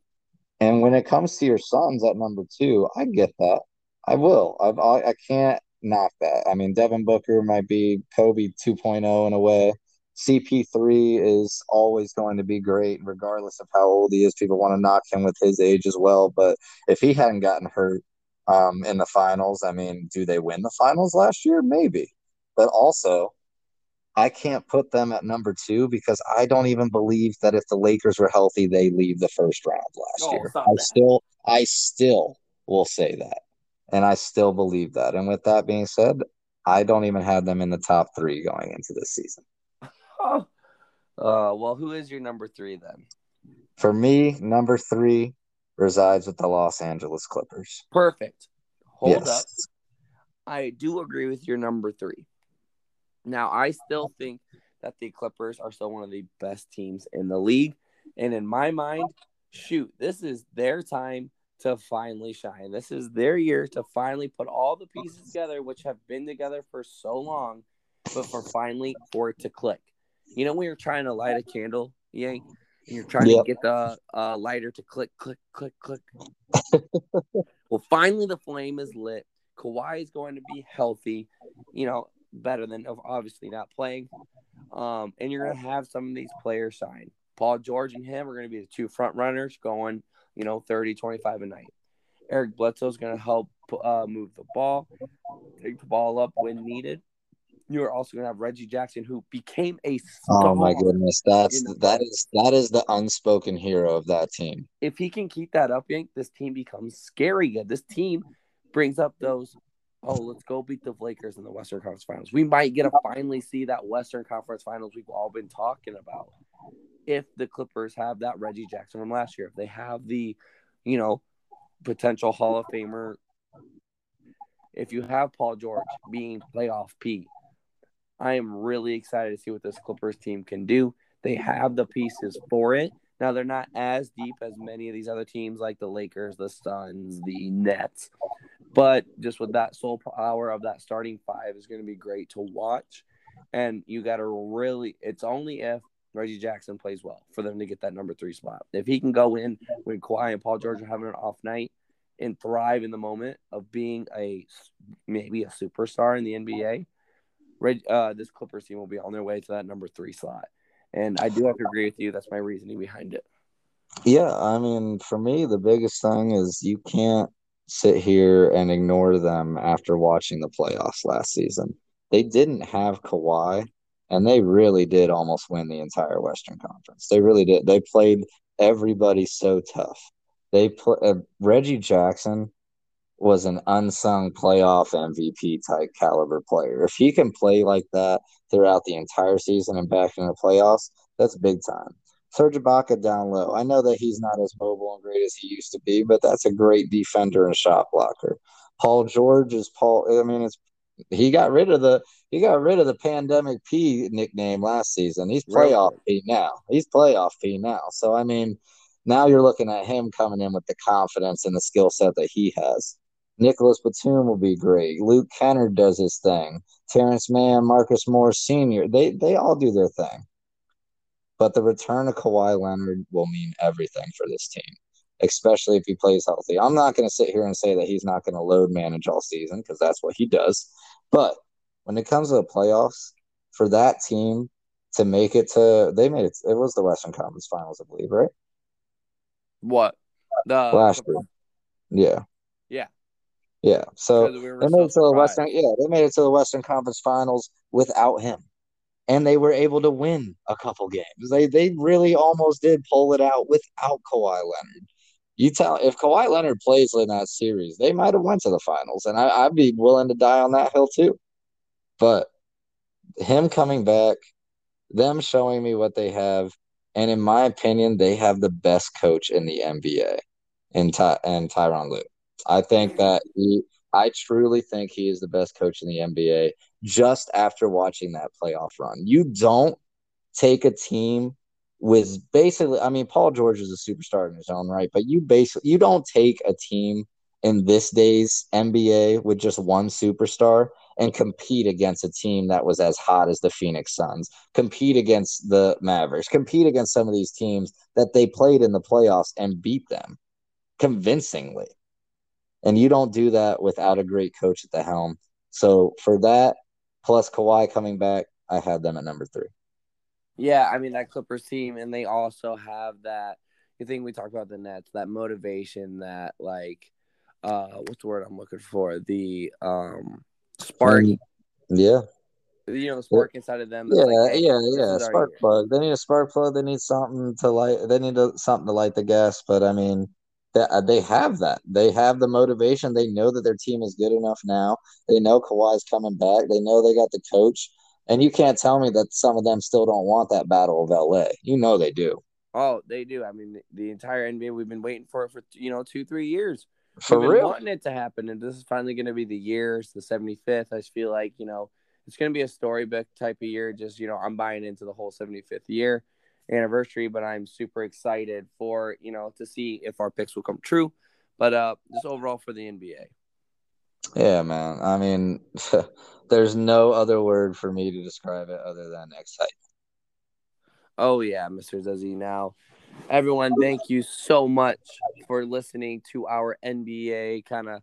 And when it comes to your Suns at number two, I get that. I will. I've, I I can't knock that. I mean, Devin Booker might be Kobe two point oh in a way. C P three is always going to be great, regardless of how old he is. People want to knock him with his age as well. But if he hadn't gotten hurt um, in the finals, I mean, do they win the finals last year? Maybe. But also, I can't put them at number two because I don't even believe that if the Lakers were healthy, they leave the first round last oh, year. I still, I still will say that. And I still believe that. And with that being said, I don't even have them in the top three going into this season. Uh, well, who is your number three then? For me, number three resides with the Los Angeles Clippers. Perfect. Hold yes. up. I do agree with your number three. Now, I still think that the Clippers are still one of the best teams in the league. And in my mind, shoot, this is their time to finally shine. This is their year to finally put all the pieces together, which have been together for so long, but for finally for it to click. You know, when you're trying to light a candle, yeah, and you're trying yep. to get the uh, lighter to click, click, click, click. Well, finally the flame is lit. Kawhi is going to be healthy, you know, better than obviously not playing. Um, and you're going to have some of these players shine. Paul George and him are going to be the two front runners going, you know, thirty, twenty-five a night. Eric Bledsoe is going to help uh, move the ball, pick the ball up when needed. You are also going to have Reggie Jackson, who became a star. Oh my goodness, that's that is that is the unspoken hero of that team. If he can keep that up, Yank, this team becomes scary good. This team brings up those, oh, let's go beat the Lakers in the Western Conference Finals. We might get to finally see that Western Conference Finals we've all been talking about. If the Clippers have that Reggie Jackson from last year, if they have the, you know, potential Hall of Famer, if you have Paul George being playoff P, I am really excited to see what this Clippers team can do. They have the pieces for it. Now, they're not as deep as many of these other teams like the Lakers, the Suns, the Nets. But just with that sole power of that starting five is going to be great to watch. And you got to really – it's only if Reggie Jackson plays well for them to get that number three spot. If he can go in when Kawhi and Paul George are having an off night and thrive in the moment of being a maybe a superstar in the N B A, Reg, uh, this Clippers team will be on their way to that number three slot. And I do have to agree with you. That's my reasoning behind it. Yeah, I mean, for me, the biggest thing is you can't sit here and ignore them after watching the playoffs last season. They didn't have Kawhi, and they really did almost win the entire Western Conference. They really did. They played everybody so tough. They play, uh, Reggie Jackson was an unsung playoff M V P type caliber player. If he can play like that throughout the entire season and back in the playoffs, that's big time. Serge Ibaka down low. I know that he's not as mobile and great as he used to be, but that's a great defender and shot blocker. Paul George is Paul. I mean, it's he got rid of the he got rid of the pandemic P nickname last season. He's playoff P now. He's playoff P now. So I mean, now you're looking at him coming in with the confidence and the skill set that he has. Nicholas Batum will be great. Luke Kennard does his thing. Terrence Mann, Marcus Morris Senior, they they all do their thing. But the return of Kawhi Leonard will mean everything for this team, especially if he plays healthy. I'm not going to sit here and say that he's not going to load manage all season because that's what he does. But when it comes to the playoffs, for that team to make it to – they made it – it was the Western Conference Finals, I believe, right? What? The- Last year. Yeah. Yeah. Yeah, so we they made so it to the Western. Yeah, they made it to the Western Conference Finals without him, and they were able to win a couple games. They they really almost did pull it out without Kawhi Leonard. You tell if Kawhi Leonard plays in that series, they might have went to the finals, and I, I'd be willing to die on that hill too. But him coming back, them showing me what they have, and in my opinion, they have the best coach in the N B A, in Ty and Tyronn Lue. I think that he, I truly think he is the best coach in the N B A just after watching that playoff run. You don't take a team with basically, I mean, Paul George is a superstar in his own right, but you basically, you don't take a team in this day's N B A with just one superstar and compete against a team that was as hot as the Phoenix Suns, compete against the Mavericks, compete against some of these teams that they played in the playoffs and beat them convincingly. And you don't do that without a great coach at the helm. So for that, plus Kawhi coming back, I had them at number three. Yeah, I mean, that Clippers team, and they also have that – you think we talked about the Nets, that motivation, that, like uh, – what's the word I'm looking for? The um, spark. Yeah. You know, the spark yeah. inside of them. Yeah, like, hey, yeah, yeah, spark year. plug. They need a spark plug. They need something to light – they need a, something to light the gas, but, I mean – they have that. They have the motivation. They know that their team is good enough now. They know Kawhi's coming back. They know they got the coach. And you can't tell me that some of them still don't want that battle of L A. You know they do. Oh, they do. I mean, the entire N B A, we've been waiting for it for, you know, two, three years. For we've been real? wanting it to happen. And this is finally going to be the year. It's the seventy-fifth. I just feel like, you know, it's going to be a storybook type of year. Just, you know, I'm buying into the whole seventy-fifth year anniversary, but I'm super excited for, you know, to see if our picks will come true. But uh, just overall for the N B A. Yeah, man. I mean, there's no other word for me to describe it other than excitement. Oh, yeah, Mister Zizzy. Now, everyone, thank you so much for listening to our N B A kind of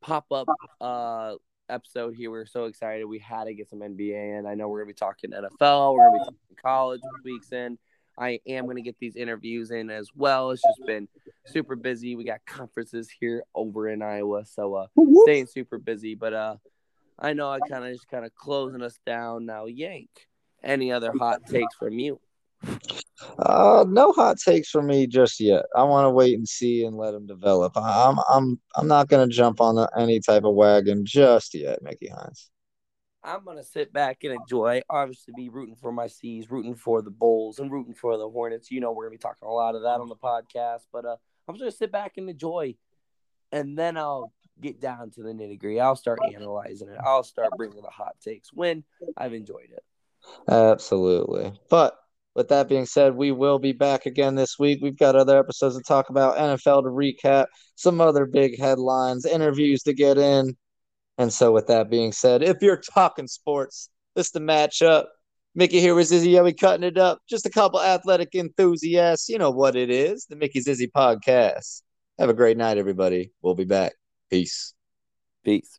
pop-up uh, episode here. We're so excited. We had to get some N B A in. I know we're going to be talking N F L. We're going to be talking college weeks in. I am going to get these interviews in as well. It's just been super busy. We got conferences here over in Iowa, so uh, staying super busy. But uh, I know I kind of just kind of closing us down now. Yank, any other hot takes from you? Uh, no hot takes from me just yet. I want to wait and see and let them develop. I'm I'm I'm not going to jump on the, any type of wagon just yet, Mickey Hines. I'm going to sit back and enjoy. Obviously, be rooting for my C's, rooting for the Bulls, and rooting for the Hornets. You know, we're going to be talking a lot of that on the podcast. But uh, I'm just going to sit back and enjoy, and then I'll get down to the nitty-gritty. I'll start analyzing it. I'll start bringing the hot takes when I've enjoyed it. Absolutely. But With that being said, we will be back again this week. We've got other episodes to talk about, N F L to recap, some other big headlines, interviews to get in. And so with that being said, if you're talking sports, this is the matchup. Mickey here with Zizzy. Yeah, we cutting it up. Just a couple athletic enthusiasts. You know what it is, the Mickey Zizzy podcast. Have a great night, everybody. We'll be back. Peace. Peace.